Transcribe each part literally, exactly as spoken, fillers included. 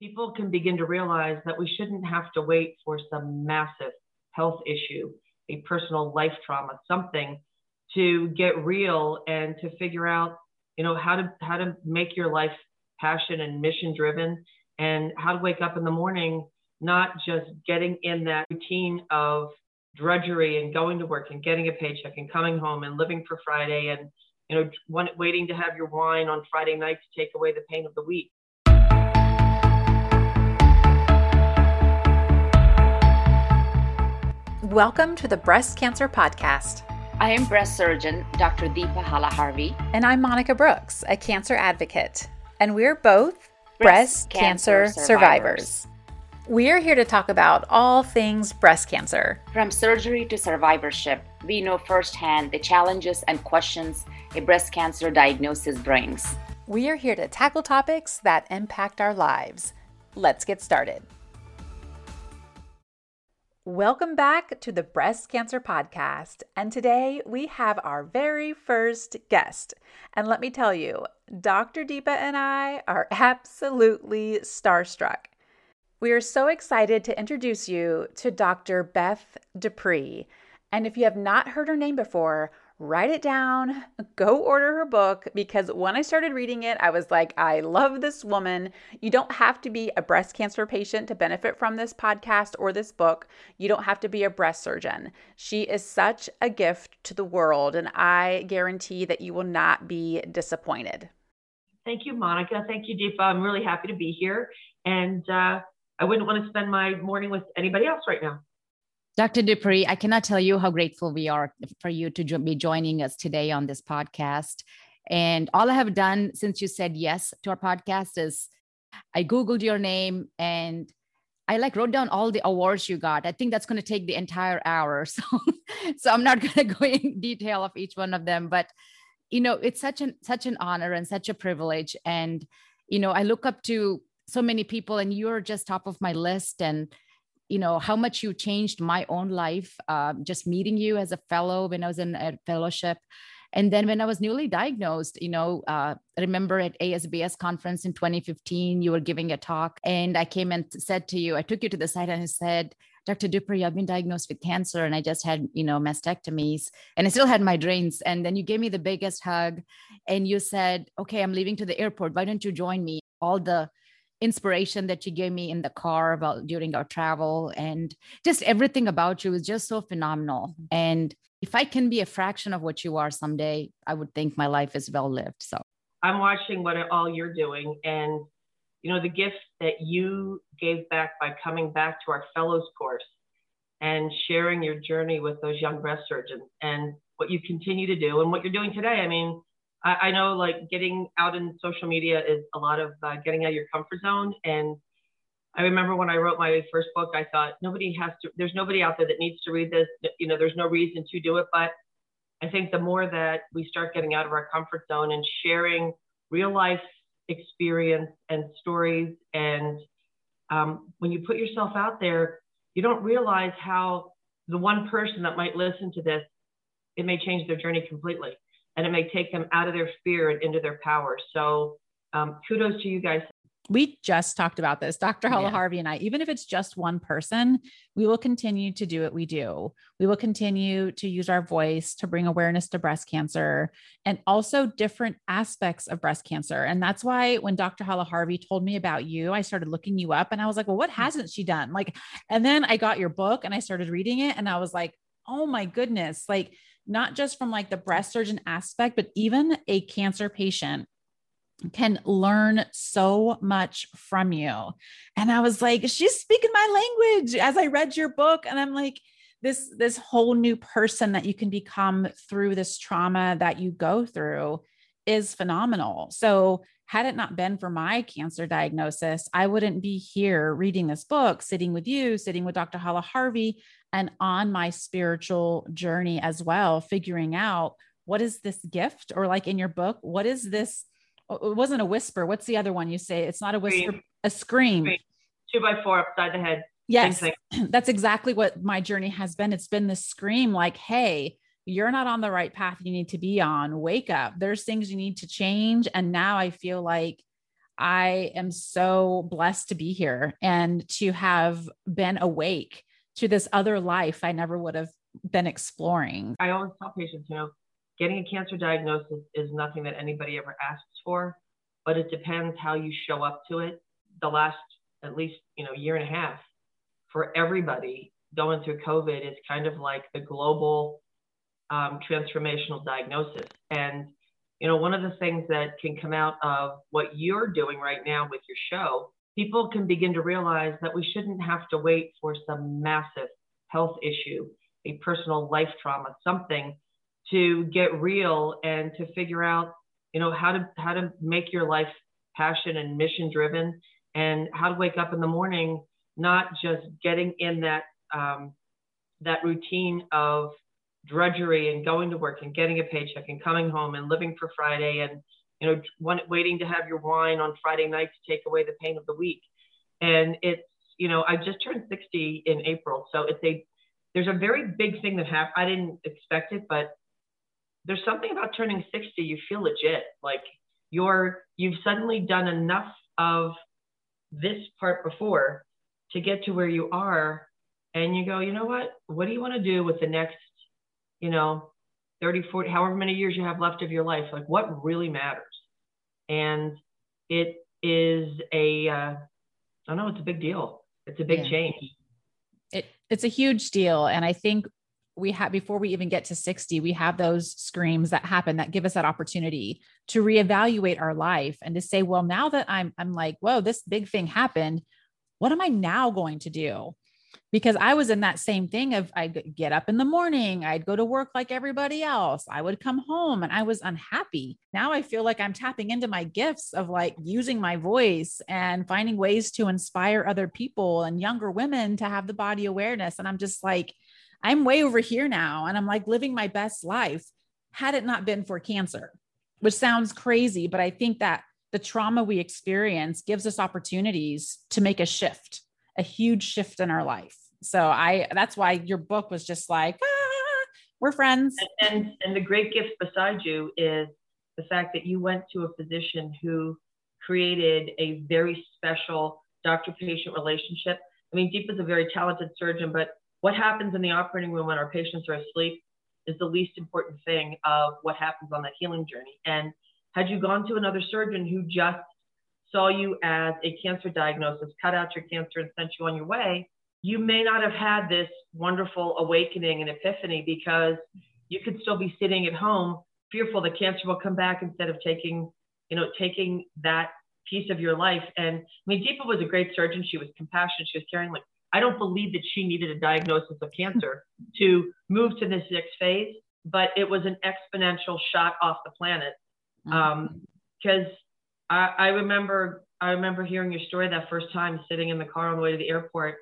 people can begin to realize that we shouldn't have to wait for some massive health issue, a personal life trauma, something to get real and to figure out, you know, how to, how to make your life passion and mission driven, and how to wake up in the morning, not just getting in that routine of drudgery and going to work and getting a paycheck and coming home and living for Friday and, you know, one, waiting to have your wine on Friday night to take away the pain of the week. Welcome to the Breast Cancer Podcast. I am breast surgeon, Doctor Deepa Halaharvi. And I'm Monica Brooks, a cancer advocate. And we're both breast, breast cancer, cancer survivors. survivors. We are here to talk about all things breast cancer. From surgery to survivorship, we know firsthand the challenges and questions a breast cancer diagnosis brings. We are here to tackle topics that impact our lives. Let's get started. Welcome back to the Breast Cancer Podcast, and today we have our very first guest. And let me tell you, Doctor Deepa and I are absolutely starstruck. We are so excited to introduce you to Doctor Beth Dupree. And if you have not heard her name before, write it down, go order her book, because when I started reading it, I was like, I love this woman. You don't have to be a breast cancer patient to benefit from this podcast or this book. You don't have to be a breast surgeon. She is such a gift to the world, and I guarantee that you will not be disappointed. Thank you, Monica. Thank you, Deepa. I'm really happy to be here, and uh, I wouldn't want to spend my morning with anybody else right now. Doctor Dupree, I cannot tell you how grateful we are for you to jo- be joining us today on this podcast. And all I have done since you said yes to our podcast is I Googled your name, and I like wrote down all the awards you got. I think that's going to take the entire hour. So, so I'm not going to go in detail of each one of them, but you know, it's such an, such an honor and such a privilege. And, you know, I look up to so many people, and you're just top of my list, and you know, how much you changed my own life, uh, just meeting you as a fellow when I was in a fellowship. And then when I was newly diagnosed, you know, uh, I remember at A S B S conference in twenty fifteen, you were giving a talk, and I came and said to you, I took you to the side and I said, Doctor Dupree, I've been diagnosed with cancer and I just had, you know, mastectomies, and I still had my drains. And then you gave me the biggest hug and you said, okay, I'm leaving to the airport. Why don't you join me? All the inspiration that you gave me in the car about during our travel, and just everything about you is just so phenomenal. Mm-hmm. And if I can be a fraction of what you are someday, I would think my life is well lived. So I'm watching what all you're doing, and you know, the gift that you gave back by coming back to our fellows course and sharing your journey with those young breast surgeons, and what you continue to do and what you're doing today. I mean, I know like getting out in social media is a lot of uh, getting out of your comfort zone. And I remember when I wrote my first book, I thought nobody has to, there's nobody out there that needs to read this. You know, there's no reason to do it. But I think the more that we start getting out of our comfort zone and sharing real life experience and stories. And um, when you put yourself out there, you don't realize how the one person that might listen to this, it may change their journey completely. And it may take them out of their fear and into their power. So um, kudos to you guys. We just talked about this, Doctor Halaharvi yeah. and I, even if it's just one person, we will continue to do what we do. We will continue to use our voice to bring awareness to breast cancer and also different aspects of breast cancer. And that's why when Doctor Halaharvi told me about you, I started looking you up and I was like, well, what hasn't she done? Like, and then I got your book and I started reading it and I was like, oh my goodness. Like, not just from like the breast surgeon aspect, but even a cancer patient can learn so much from you. And I was like, she's speaking my language as I read your book. And I'm like, this, this whole new person that you can become through this trauma that you go through is phenomenal. So had it not been for my cancer diagnosis, I wouldn't be here reading this book, sitting with you, sitting with Doctor Halaharvi, and on my spiritual journey as well, figuring out what is this gift, or like in your book, what is this? It wasn't a whisper. What's the other one you say? It's not a whisper, scream. a scream. scream. Two by four upside the head. Yes. That's exactly what my journey has been. It's been this scream like, hey, you're not on the right path you need to be on. Wake up. There's things you need to change. And now I feel like I am so blessed to be here and to have been awake to this other life I never would have been exploring. I always tell patients, you know, getting a cancer diagnosis is nothing that anybody ever asks for, but it depends how you show up to it. The last, at least, you know, year and a half for everybody going through COVID is kind of like the global um, transformational diagnosis. And, you know, one of the things that can come out of what you're doing right now with your show, people can begin to realize that we shouldn't have to wait for some massive health issue, a personal life trauma, something to get real and to figure out, you know, how to, how to make your life passion and mission driven and how to wake up in the morning, not just getting in that, um, that routine of drudgery and going to work and getting a paycheck and coming home and living for Friday and, you know, one, waiting to have your wine on Friday night to take away the pain of the week. And it's, you know, I just turned sixty in April. So it's a, there's a very big thing that happened. I didn't expect it, but there's something about turning sixty. You feel legit. Like you're, you've suddenly done enough of this part before to get to where you are. And you go, you know what, what do you want to do with the next, you know, thirty, forty, however many years you have left of your life? Like what really matters? And it is a, uh, I don't know, it's a big deal. It's a big yeah. change. It it's a huge deal. And I think we have, before we even get to sixty, we have those screams that happen that give us that opportunity to reevaluate our life and to say, well, now that I'm, I'm like, whoa, this big thing happened. What am I now going to do? Because I was in that same thing of, I'd get up in the morning, I'd go to work like everybody else. I would come home and I was unhappy. Now I feel like I'm tapping into my gifts of like using my voice and finding ways to inspire other people and younger women to have the body awareness. And I'm just like, I'm way over here now. And I'm like living my best life had it not been for cancer, which sounds crazy, but I think that the trauma we experience gives us opportunities to make a shift. A huge shift in our life. So I, that's why your book was just like, ah, we're friends. And, and, and the great gift beside you is the fact that you went to a physician who created a very special doctor-patient relationship. I mean, Deepa's a very talented surgeon, but what happens in the operating room when our patients are asleep is the least important thing of what happens on that healing journey. And had you gone to another surgeon who just saw you as a cancer diagnosis, cut out your cancer and sent you on your way, you may not have had this wonderful awakening and epiphany because you could still be sitting at home fearful that cancer will come back instead of taking, you know, taking that piece of your life. And I mean, Deepa was a great surgeon. She was compassionate. She was caring. Like, I don't believe that she needed a diagnosis of cancer to move to this next phase, but it was an exponential shot off the planet. Um, 'cause I, I remember, I remember hearing your story that first time sitting in the car on the way to the airport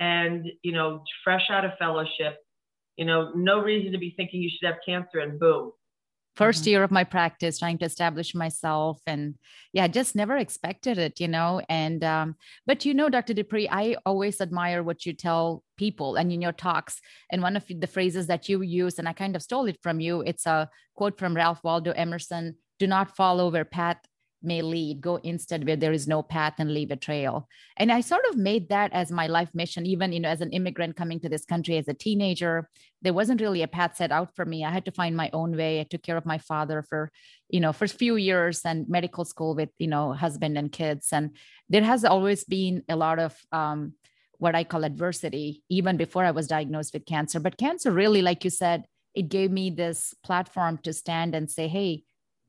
and, you know, fresh out of fellowship, you know, no reason to be thinking you should have cancer and boom. First mm-hmm. year of my practice, trying to establish myself and yeah, just never expected it, you know, and, um, but you know, Doctor Dupree, I always admire what you tell people and in your talks. And one of the phrases that you use, and I kind of stole it from you, it's a quote from Ralph Waldo Emerson, do not follow where path may lead, go instead where there is no path and leave a trail. And I sort of made that as my life mission, even, you know, as an immigrant coming to this country as a teenager, there wasn't really a path set out for me. I had to find my own way. I took care of my father for, you know, for a few years and medical school with, you know, husband and kids. And there has always been a lot of, um, what I call adversity, even before I was diagnosed with cancer, but cancer really, like you said, it gave me this platform to stand and say, hey,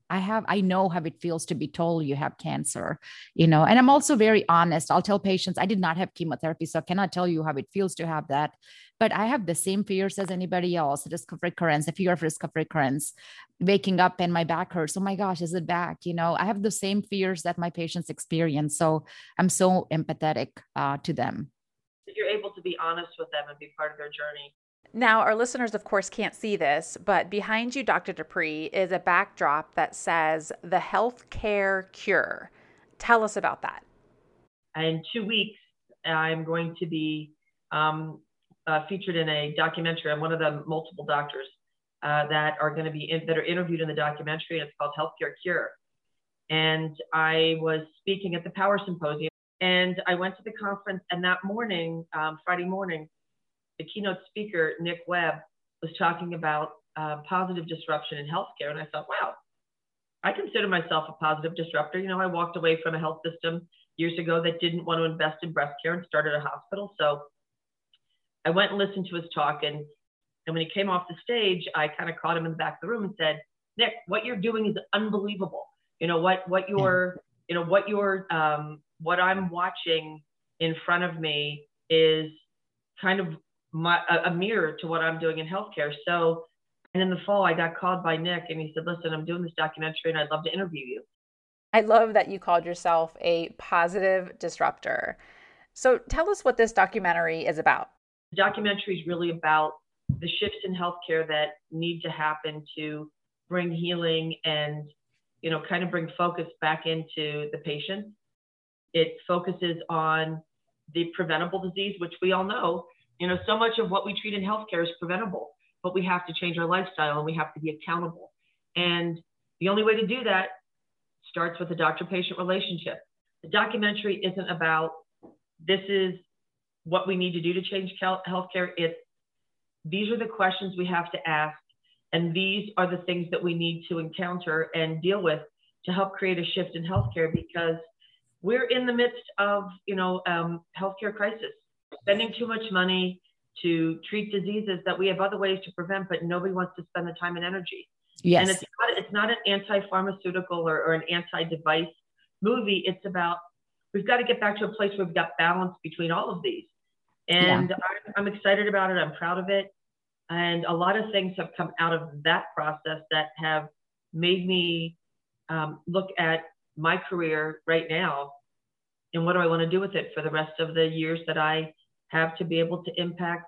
I have, I know how it feels to be told you have cancer, you know, and I'm also very honest. I'll tell patients I did not have chemotherapy, so I cannot tell you how it feels to have that, but I have the same fears as anybody else, risk of recurrence, the fear of risk of recurrence, waking up and my back hurts. Oh my gosh, is it back? You know, I have the same fears that my patients experience. So I'm so empathetic uh, to them. You're able to be honest with them and be part of their journey. Now, our listeners, of course, can't see this, but behind you, Doctor Dupree, is a backdrop that says The Healthcare Cure. Tell us about that. In two weeks, I'm going to be um, uh, featured in a documentary. I'm one of the multiple doctors uh, that are going to be in, that are interviewed in the documentary. It's called Healthcare Cure. And I was speaking at the Power Symposium, and I went to the conference, and that morning, um, Friday morning, the keynote speaker, Nick Webb, was talking about uh, positive disruption in healthcare. And I thought, wow, I consider myself a positive disruptor. You know, I walked away from a health system years ago that didn't want to invest in breast care and started a hospital. So I went and listened to his talk. And, and when he came off the stage, I kind of caught him in the back of the room and said, Nick, what you're doing is unbelievable. You know, what, what you're, you know, what you're, um, what I'm watching in front of me is kind of my, a, a mirror to what I'm doing in healthcare. So, and in the fall, I got called by Nick, and he said, listen, I'm doing this documentary and I'd love to interview you. I love that you called yourself a positive disruptor. So tell us what this documentary is about. The documentary is really about the shifts in healthcare that need to happen to bring healing and, you know, kind of bring focus back into the patient. It focuses on the preventable disease, which we all know, you know, so much of what we treat in healthcare is preventable, but we have to change our lifestyle and we have to be accountable. And the only way to do that starts with a doctor-patient relationship. The documentary isn't about this is what we need to do to change healthcare. It's these are the questions we have to ask, and these are the things that we need to encounter and deal with to help create a shift in healthcare, because we're in the midst of, you know, um, healthcare crisis, spending too much money to treat diseases that we have other ways to prevent, but nobody wants to spend the time and energy. Yes. And it's not, it's not an anti-pharmaceutical or, or an anti-device movie. It's about, we've got to get back to a place where we've got balance between all of these. And yeah. I'm, I'm excited about it. I'm proud of it. And a lot of things have come out of that process that have made me um, look at my career right now and what do I want to do with it for the rest of the years that I have to be able to impact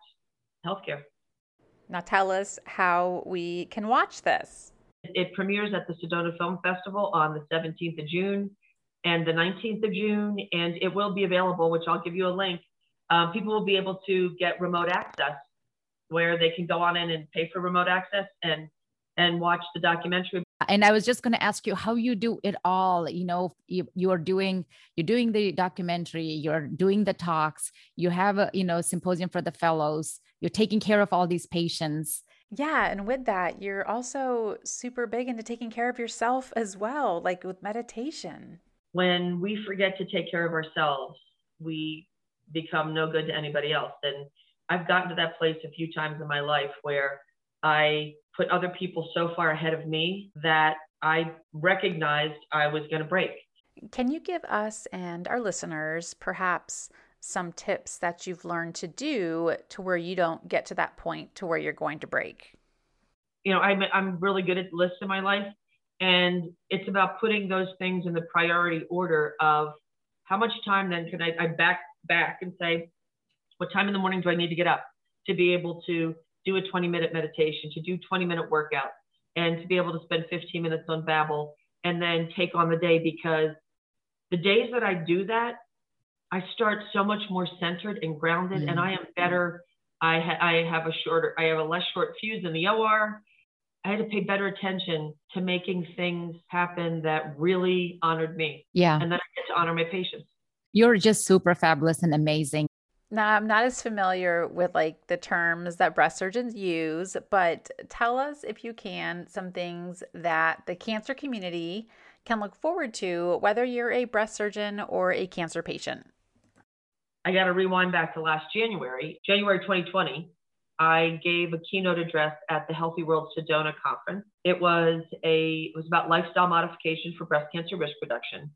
healthcare. Now tell us how we can watch this. It premieres at the Sedona Film Festival on the seventeenth of June and the nineteenth of June, and it will be available, which I'll give you a link. Uh, people will be able to get remote access where they can go on in and pay for remote access and and watch the documentary. And I was just going to ask you how you do it all. You know, you, you are doing, you're doing the documentary, you're doing the talks, you have a, you know, symposium for the fellows, you're taking care of all these patients. Yeah. And with that, you're also super big into taking care of yourself as well, like with meditation. When we forget to take care of ourselves, we become no good to anybody else. And I've gotten to that place a few times in my life where I put other people so far ahead of me that I recognized I was going to break. Can you give us and our listeners perhaps some tips that you've learned to do to where you don't get to that point to where you're going to break? You know, I'm, I'm really good at lists in my life, and it's about putting those things in the priority order of how much time then can I, I back back and say, what time in the morning do I need to get up to be able to do a twenty minute meditation, to do twenty minute workout, and to be able to spend fifteen minutes on Babbel and then take on the day? Because the days that I do that, I start so much more centered and grounded, mm-hmm. and I am better. I, ha- I have a shorter, I have a less short fuse in the O R. I had to pay better attention to making things happen that really honored me. Yeah. And then I get to honor my patients. You're just super fabulous and amazing. Now, I'm not as familiar with like the terms that breast surgeons use, but tell us, if you can, some things that the cancer community can look forward to, whether you're a breast surgeon or a cancer patient. I got to rewind back to last January, January twenty twenty. I gave a keynote address at the Healthy World Sedona conference. It was a it was about lifestyle modification for breast cancer risk reduction.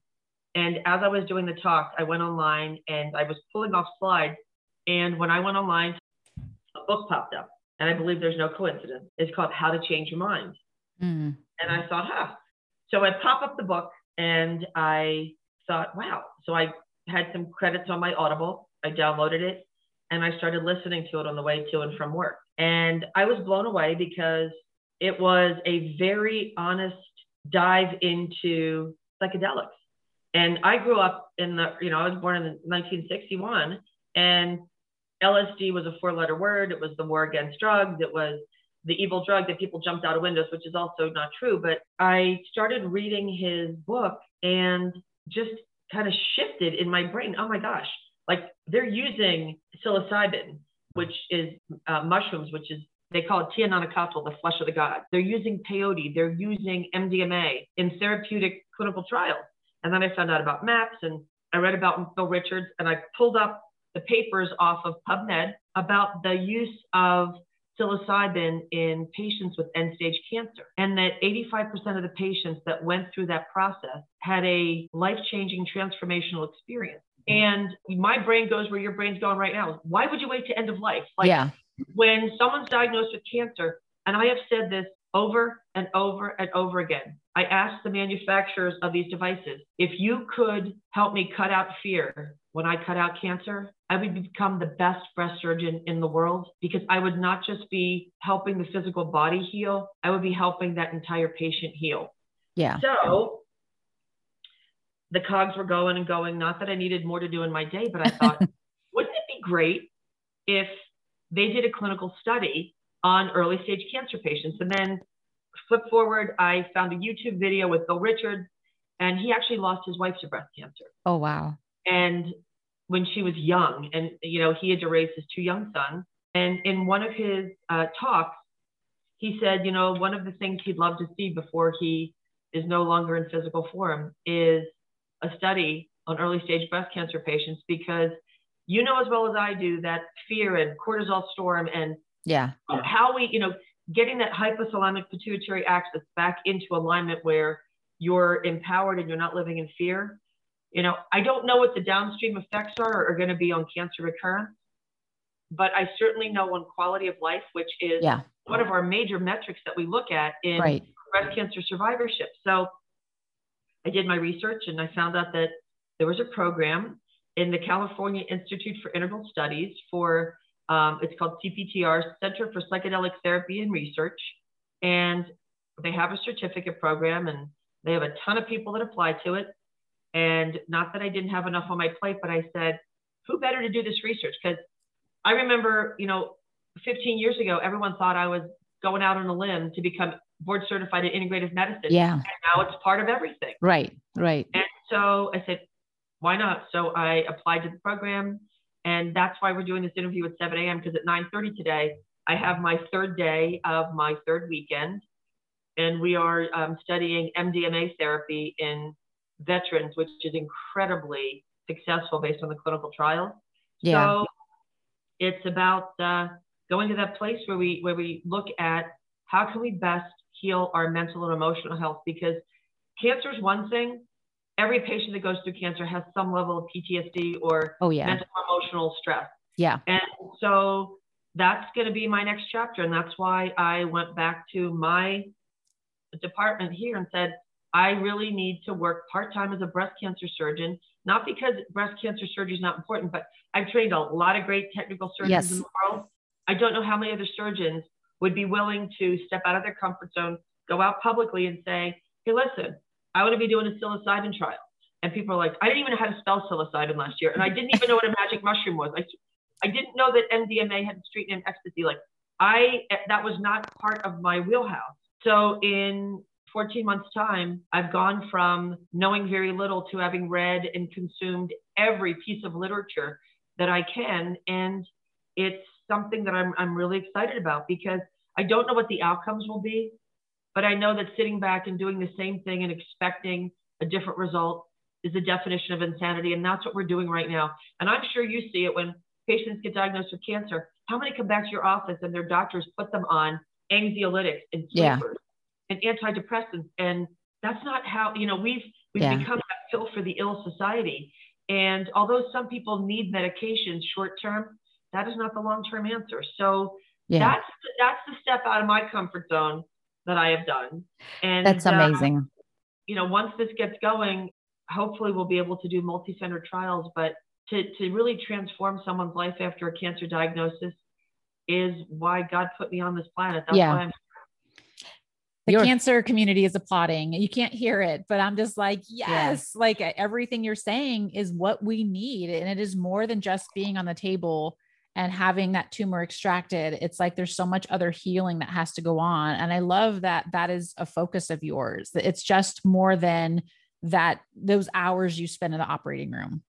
And as I was doing the talk, I went online and I was pulling off slides. And when I went online, a book popped up. And I believe there's no coincidence. It's called How to Change Your Mind. Mm-hmm. And I thought, huh. So I pop up the book and I thought, wow. So I had some credits on my Audible. I downloaded it and I started listening to it on the way to and from work. And I was blown away because it was a very honest dive into psychedelics. And I grew up in the, you know, I was born in nineteen sixty-one, and L S D was a four letter word. It was the war against drugs. It was the evil drug that people jumped out of windows, which is also not true. But I started reading his book and just kind of shifted in my brain. Oh my gosh, like they're using psilocybin, which is uh, mushrooms, which is, they call it teonanacatl, the flesh of the god. They're using peyote, they're using M D M A in therapeutic clinical trials. And then I found out about MAPS, and I read about Bill Richards, and I pulled up the papers off of PubMed about the use of psilocybin in patients with end-stage cancer, and that eighty-five percent of the patients that went through that process had a life-changing transformational experience. And my brain goes where your brain's going right now. Why would you wait to end of life? Like yeah. When someone's diagnosed with cancer, and I have said this over and over and over again, I asked the manufacturers of these devices, if you could help me cut out fear when I cut out cancer, I would become the best breast surgeon in the world, because I would not just be helping the physical body heal, I would be helping that entire patient heal. Yeah. So the cogs were going and going, not that I needed more to do in my day, but I thought, wouldn't it be great if they did a clinical study on early stage cancer patients? And then flip forward, I found a YouTube video with Bill Richards, and he actually lost his wife to breast cancer. Oh, wow. And when she was young, and, you know, he had to raise his two young sons. And in one of his uh, talks, he said, you know, one of the things he'd love to see before he is no longer in physical form is a study on early stage breast cancer patients, because you know as well as I do that fear and cortisol storm and yeah, how we, you know, getting that hypothalamic pituitary axis back into alignment where you're empowered and you're not living in fear. You know, I don't know what the downstream effects are or are going to be on cancer recurrence, but I certainly know on quality of life, which is yeah. one of our major metrics that we look at in right. breast cancer survivorship. So I did my research and I found out that there was a program in the California Institute for Interval Studies for, um, it's called T P T R, Center for Psychedelic Therapy and Research. And they have a certificate program, and they have a ton of people that apply to it. And not that I didn't have enough on my plate, but I said, who better to do this research? Because I remember, you know, fifteen years ago, everyone thought I was going out on a limb to become board certified in integrative medicine. Yeah. And now it's part of everything. Right, right. And so I said, why not? So I applied to the program, and that's why we're doing this interview at seven a.m. because at nine thirty today, I have my third day of my third weekend, and we are um, studying M D M A therapy in veterans, which is incredibly successful based on the clinical trials. Yeah. So it's about uh, going to that place where we where we look at how can we best heal our mental and emotional health, because cancer is one thing. Every patient that goes through cancer has some level of P T S D or oh, yeah. mental or emotional stress. Yeah. And so that's going to be my next chapter. And that's why I went back to my department here and said, I really need to work part-time as a breast cancer surgeon, not because breast cancer surgery is not important, but I've trained a lot of great technical surgeons yes. in the world. I don't know how many other surgeons would be willing to step out of their comfort zone, go out publicly and say, hey, listen, I want to be doing a psilocybin trial. And people are like, I didn't even know how to spell psilocybin last year. And I didn't even know what a magic mushroom was. I, I didn't know that M D M A had a street name ecstasy. Like I, that was not part of my wheelhouse. So in fourteen months time, I've gone from knowing very little to having read and consumed every piece of literature that I can. And it's something that I'm, I'm really excited about, because I don't know what the outcomes will be. But I know that sitting back and doing the same thing and expecting a different result is the definition of insanity. And that's what we're doing right now. And I'm sure you see it when patients get diagnosed with cancer. How many come back to your office and their doctors put them on anxiolytics and sleepers yeah. and antidepressants? And that's not how, you know, we've, we've yeah. become a pill for the ill society. And although some people need medication short-term, that is not the long-term answer. So yeah. that's, that's the step out of my comfort zone that I have done. And that's amazing. Uh, you know, once this gets going, hopefully we'll be able to do multi-center trials, but to, to really transform someone's life after a cancer diagnosis is why God put me on this planet. That's yeah. why I'm The You're, cancer community is applauding. You can't hear it, but I'm just like, yes, yeah. like everything you're saying is what we need. And it is more than just being on the table and having that tumor extracted, it's like there's so much other healing that has to go on. And I love that that is a focus of yours. It's just more than that, those hours you spend in the operating room.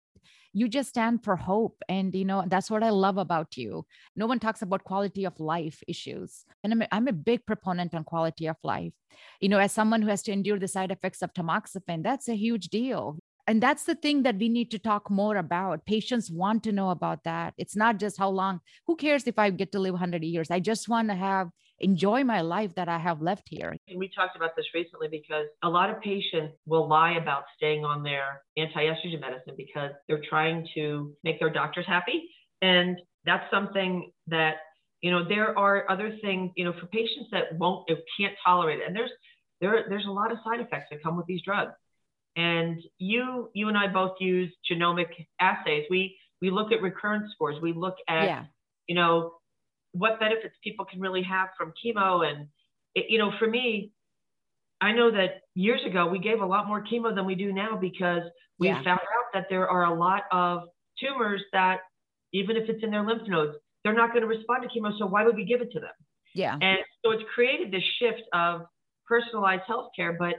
You just stand for hope. And, you know, that's what I love about you. No one talks about quality of life issues. And I'm a, I'm a big proponent on quality of life. You know, as someone who has to endure the side effects of tamoxifen, that's a huge deal. And that's the thing that we need to talk more about. Patients want to know about that. It's not just how long, who cares if I get to live one hundred years? I just want to have, enjoy my life that I have left here. And we talked about this recently because a lot of patients will lie about staying on their anti-estrogen medicine because they're trying to make their doctors happy. And that's something that, you know, there are other things, you know, for patients that won't, can't tolerate it. And there's, there, there's a lot of side effects that come with these drugs. And you, you and I both use genomic assays. We, we look at recurrence scores. We look at, yeah. you know, what benefits people can really have from chemo. And, it, you know, for me, I know that years ago, we gave a lot more chemo than we do now because we yeah. found out that there are a lot of tumors that even if it's in their lymph nodes, they're not going to respond to chemo. So why would we give it to them? Yeah. And so it's created this shift of personalized healthcare, but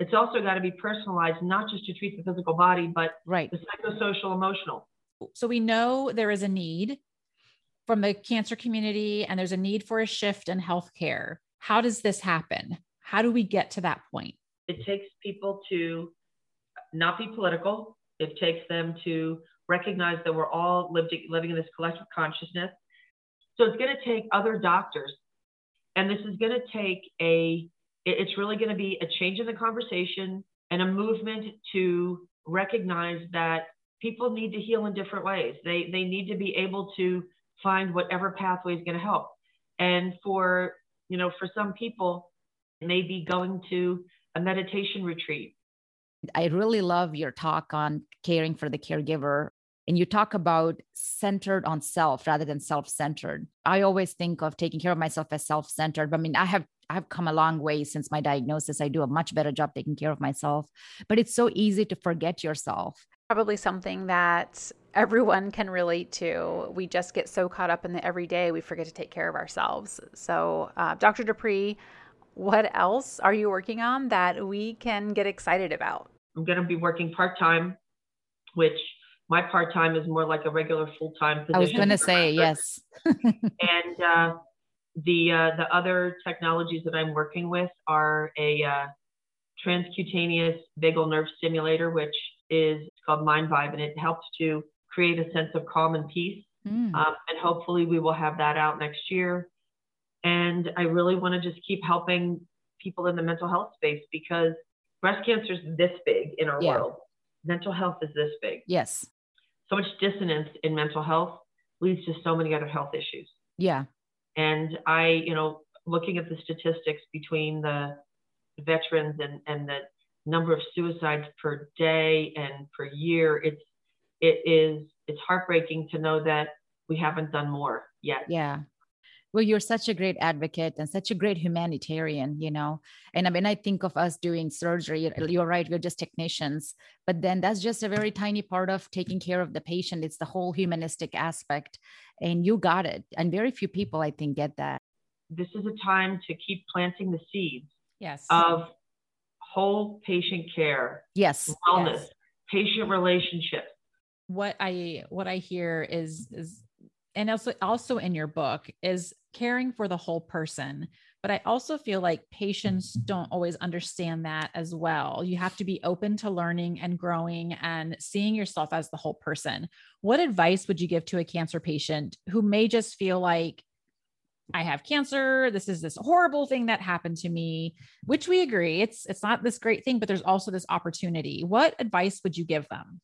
it's also got to be personalized, not just to treat the physical body, but right. the psychosocial, emotional. So we know there is a need from the cancer community and there's a need for a shift in healthcare. How does this happen? How do we get to that point? It takes people to not be political. It takes them to recognize that we're all lived, living in this collective consciousness. So it's going to take other doctors, and this is going to take a It's really going to be a change in the conversation and a movement to recognize that people need to heal in different ways. They they need to be able to find whatever pathway is going to help. And for, you know, for some people, maybe going to a meditation retreat. I really love your talk on caring for the caregiver. And you talk about centered on self rather than self-centered. I always think of taking care of myself as self-centered. But I mean, I have I've come a long way since my diagnosis. I do a much better job taking care of myself, but it's so easy to forget yourself. Probably something that everyone can relate to. We just get so caught up in the everyday, we forget to take care of ourselves. So uh, Doctor Dupree, what else are you working on that we can get excited about? I'm going to be working part-time, which my part-time is more like a regular full-time position. I was going to say, yes. and, uh, The uh, the other technologies that I'm working with are a uh, transcutaneous vagal nerve stimulator, which is called MindVibe, and it helps to create a sense of calm and peace. Mm. Um, and hopefully we will have that out next year. And I really want to just keep helping people in the mental health space because breast cancer is this big in our yeah. world. Mental health is this big. Yes. So much dissonance in mental health leads to so many other health issues. Yeah. And I, you know, looking at the statistics between the veterans and, and the number of suicides per day and per year, it's, it is, it's heartbreaking to know that we haven't done more yet. Yeah. Well, you're such a great advocate and such a great humanitarian, you know, and I mean, I think of us doing surgery, you're right, we're just technicians, but then that's just a very tiny part of taking care of the patient. It's the whole humanistic aspect, and you got it. And very few people, I think, get that. This is a time to keep planting the seeds yes. of whole patient care, yes, wellness, yes. patient relationships. What I, what I hear is, is, and also, also in your book is caring for the whole person. But I also feel like patients don't always understand that as well. You have to be open to learning and growing and seeing yourself as the whole person. What advice would you give to a cancer patient who may just feel like, I have cancer, this is this horrible thing that happened to me, which we agree, it's, it's not this great thing, but there's also this opportunity. What advice would you give them?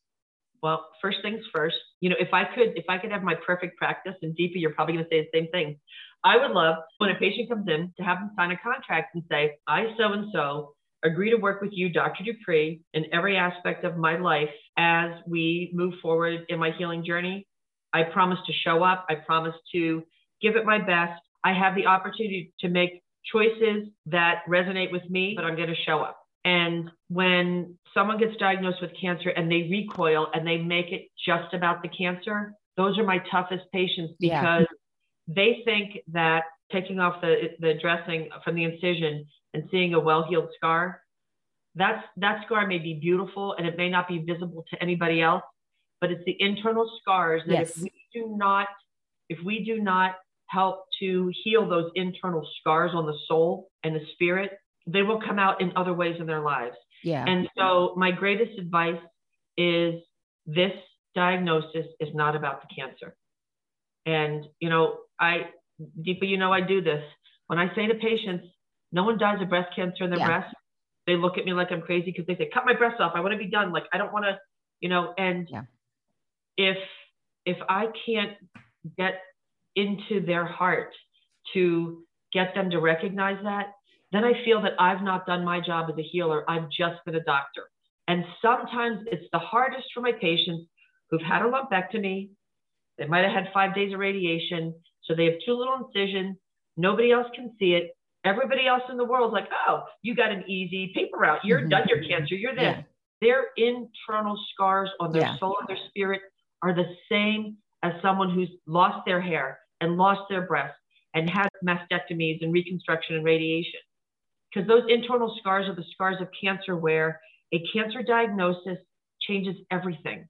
Well, first things first, you know, if I could, if I could have my perfect practice, and Deepa, you're probably going to say the same thing. I would love when a patient comes in to have them sign a contract and say, I so-and-so agree to work with you, Doctor Dupree, in every aspect of my life as we move forward in my healing journey. I promise to show up. I promise to give it my best. I have the opportunity to make choices that resonate with me, but I'm going to show up. And when someone gets diagnosed with cancer and they recoil and they make it just about the cancer, those are my toughest patients, because yeah. they think that taking off the, the dressing from the incision and seeing a well-healed scar, that's, that scar may be beautiful and it may not be visible to anybody else, but it's the internal scars that yes. if we do not, if we do not help to heal those internal scars on the soul and the spirit, they will come out in other ways in their lives. Yeah. And so my greatest advice is this diagnosis is not about the cancer. And, you know, I, Deepa, you know, I do this. When I say to patients, no one dies of breast cancer in their yeah. breast. They look at me like I'm crazy, because they say, cut my breast off. I want to be done. Like, I don't want to, you know, and yeah. if, if I can't get into their heart to get them to recognize that, then I feel that I've not done my job as a healer. I've just been a doctor. And sometimes it's the hardest for my patients who've had a lumpectomy. They might've had five days of radiation. So they have two little incisions. Nobody else can see it. Everybody else in the world is like, oh, you got an easy paper route. You're mm-hmm. done your cancer. You're this. Yeah. Their internal scars on their yeah. soul and their spirit are the same as someone who's lost their hair and lost their breast and had mastectomies and reconstruction and radiation. Because those internal scars are the scars of cancer, where a cancer diagnosis changes everything,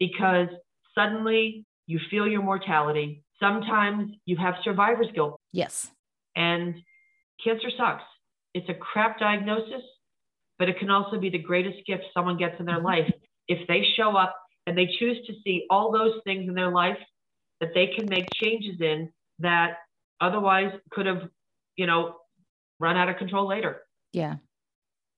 because suddenly you feel your mortality. Sometimes you have survivor's guilt. Yes. And cancer sucks. It's a crap diagnosis, but it can also be the greatest gift someone gets in their life. If they show up and they choose to see all those things in their life that they can make changes in that otherwise could have, you know, run out of control later. Yeah.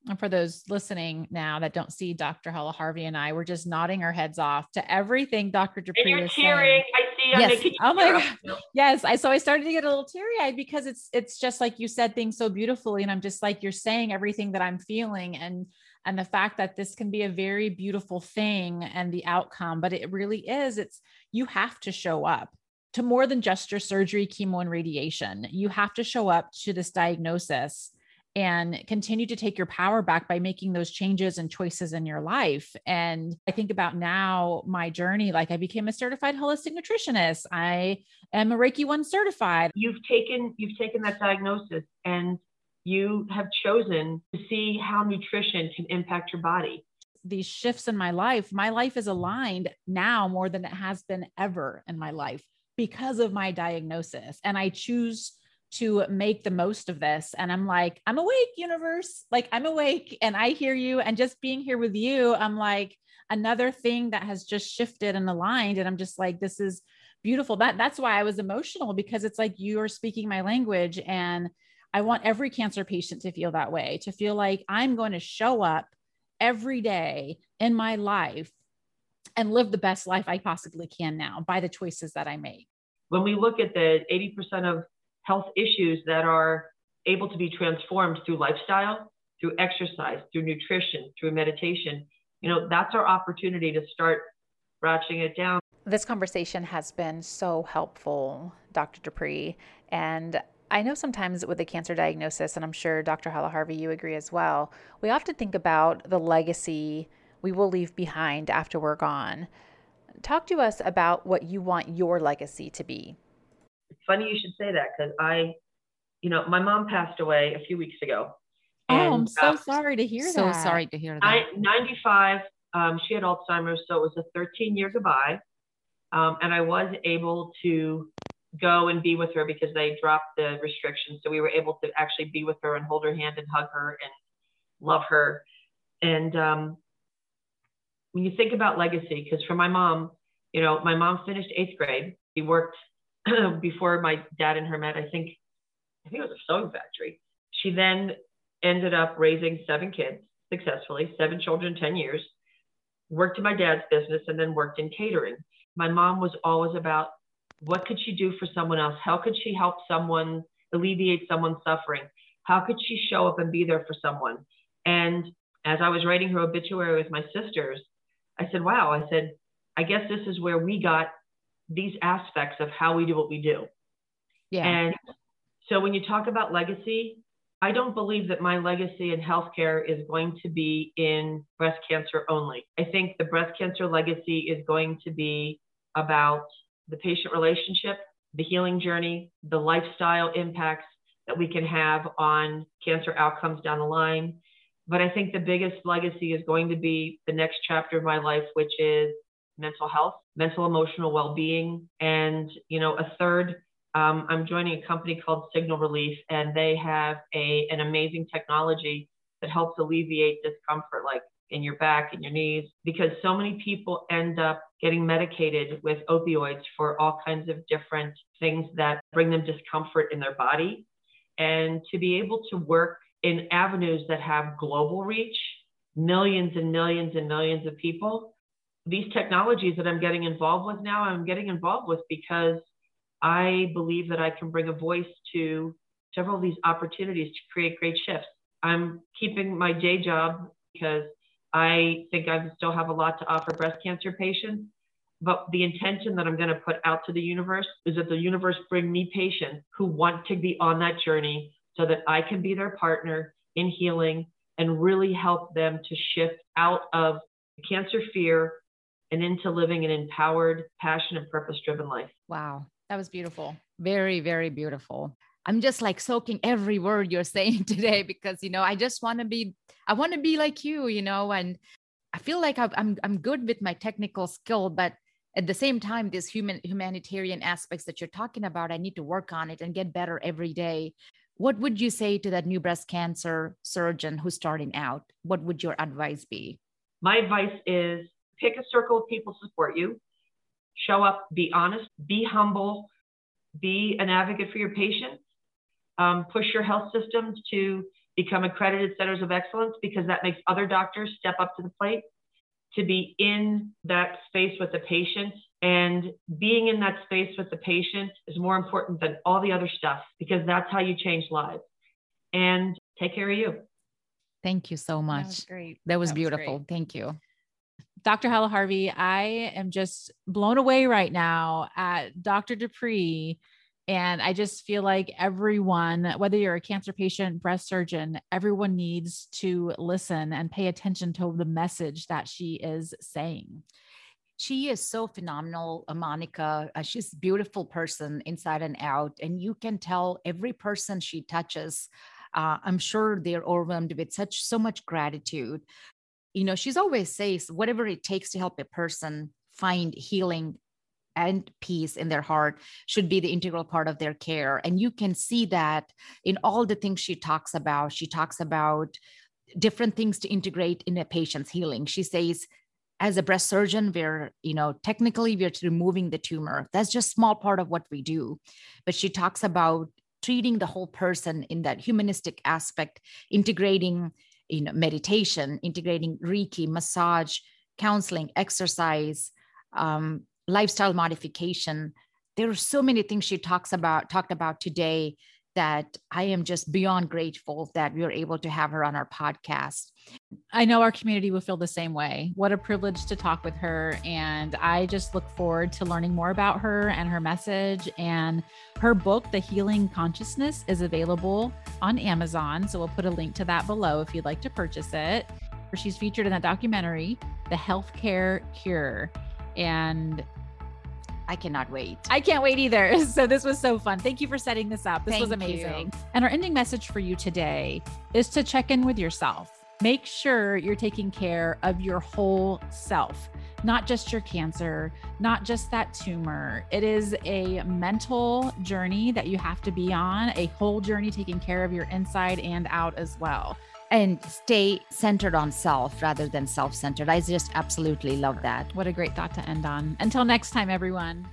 And for those listening now that don't see Doctor Halaharvi and I, we're just nodding our heads off to everything Doctor Dupree and you're is cheering. Saying. I see. I'm yes. making oh my God. Yes. I, so I started to get a little teary eyed, because it's, it's just like you said things so beautifully. And I'm just like, you're saying everything that I'm feeling, and, and the fact that this can be a very beautiful thing and the outcome, but it really is, it's, you have to show up to more than just your surgery, chemo, and radiation. You have to show up to this diagnosis and continue to take your power back by making those changes and choices in your life. And I think about now my journey, like I became a certified holistic nutritionist. I am a Reiki one certified. You've taken, you've taken that diagnosis and you have chosen to see how nutrition can impact your body. These shifts in my life, my life is aligned now more than it has been ever in my life because of my diagnosis. And I choose to make the most of this. And I'm like, I'm awake, universe. Like, I'm awake and I hear you. And just being here with you, I'm like, another thing that has just shifted and aligned. And I'm just like, this is beautiful. That that's why I was emotional, because it's like, you are speaking my language, and I want every cancer patient to feel that way, to feel like I'm going to show up every day in my life and live the best life I possibly can now by the choices that I make. When we look at the eighty percent of health issues that are able to be transformed through lifestyle, through exercise, through nutrition, through meditation, you know, that's our opportunity to start ratcheting it down. This conversation has been so helpful, Doctor Dupree. And I know sometimes with a cancer diagnosis, and I'm sure Doctor Halaharvi, you agree as well, we often think about the legacy we will leave behind after we're gone. Talk to us about what you want your legacy to be. It's funny you should say that, because I, you know, my mom passed away a few weeks ago. And, oh, I'm so uh, sorry to hear so that. So sorry to hear that. I, ninety-five, um, she had Alzheimer's, so it was a thirteen year goodbye. Um, and I was able to go and be with her because they dropped the restrictions. So we were able to actually be with her and hold her hand and hug her and love her. And, um, when you think about legacy, because for my mom, you know, my mom finished eighth grade. She worked before my dad and her met, I think, I think it was a sewing factory. She then ended up raising seven kids successfully, seven children, ten years, worked in my dad's business, and then worked in catering. My mom was always about what could she do for someone else? How could she help someone, alleviate someone's suffering? How could she show up and be there for someone? And as I was writing her obituary with my sisters, I said, wow, I said, I guess this is where we got these aspects of how we do what we do. Yeah. And so when you talk about legacy, I don't believe that my legacy in healthcare is going to be in breast cancer only. I think the breast cancer legacy is going to be about the patient relationship, the healing journey, the lifestyle impacts that we can have on cancer outcomes down the line. But I think the biggest legacy is going to be the next chapter of my life, which is mental health, mental emotional well-being. And, you know, a third, um, I'm joining a company called Signal Relief, and they have a, an amazing technology that helps alleviate discomfort, like in your back and your knees, because so many people end up getting medicated with opioids for all kinds of different things that bring them discomfort in their body. And to be able to work in avenues that have global reach, millions and millions and millions of people, these technologies that I'm getting involved with now, I'm getting involved with because I believe that I can bring a voice to several of these opportunities to create great shifts. I'm keeping my day job because I think I still have a lot to offer breast cancer patients, but the intention that I'm going to put out to the universe is that the universe bring me patients who want to be on that journey so that I can be their partner in healing and really help them to shift out of cancer fear and into living an empowered, passion and purpose-driven life. Wow. That was beautiful. Very, very beautiful. I'm just like soaking every word you're saying today because, you know, I just want to be, I want to be like you, you know, and I feel like I'm I'm good with my technical skill, but at the same time, these human humanitarian aspects that you're talking about, I need to work on it and get better every day. What would you say to that new breast cancer surgeon who's starting out? What would your advice be? My advice is pick a circle of people to support you, show up, be honest, be humble, be an advocate for your patients. Um, push your health systems to become accredited centers of excellence because that makes other doctors step up to the plate. To be in that space with the patient, and being in that space with the patient is more important than all the other stuff because that's how you change lives. And take care of you. Thank you so much. That was great. That was, that was beautiful. Great. Thank you. Doctor Halaharvi, I am just blown away right now at Doctor Dupree. And I just feel like everyone, whether you're a cancer patient, breast surgeon, everyone needs to listen and pay attention to the message that she is saying. She is so phenomenal, Monica. She's a beautiful person inside and out. And you can tell every person she touches, uh, I'm sure they're overwhelmed with such, so much gratitude. You know, she's always says whatever it takes to help a person find healing and peace in their heart should be the integral part of their care. And you can see that in all the things she talks about. She talks about different things to integrate in a patient's healing. She says, as a breast surgeon, we're, you know, technically we're removing the tumor. That's just a small part of what we do. But she talks about treating the whole person in that humanistic aspect, integrating, you know, meditation, integrating Reiki, massage, counseling, exercise, um, lifestyle modification. There are so many things she talks about, talked about today that I am just beyond grateful that we were able to have her on our podcast. I know our community will feel the same way. What a privilege to talk with her. And I just look forward to learning more about her and her message. And her book, The Healing Consciousness, is available on Amazon. So we'll put a link to that below if you'd like to purchase it. She's featured in that documentary, The Healthcare Cure. And I cannot wait. I can't wait either. So this was so fun. Thank you for setting this up. This Thank was amazing. You. And our ending message for you today is to check in with yourself. Make sure you're taking care of your whole self, not just your cancer, not just that tumor. It is a mental journey that you have to be on, a whole journey taking care of your inside and out as well. And stay centered on self rather than self-centered. I just absolutely love that. What a great thought to end on. Until next time, everyone.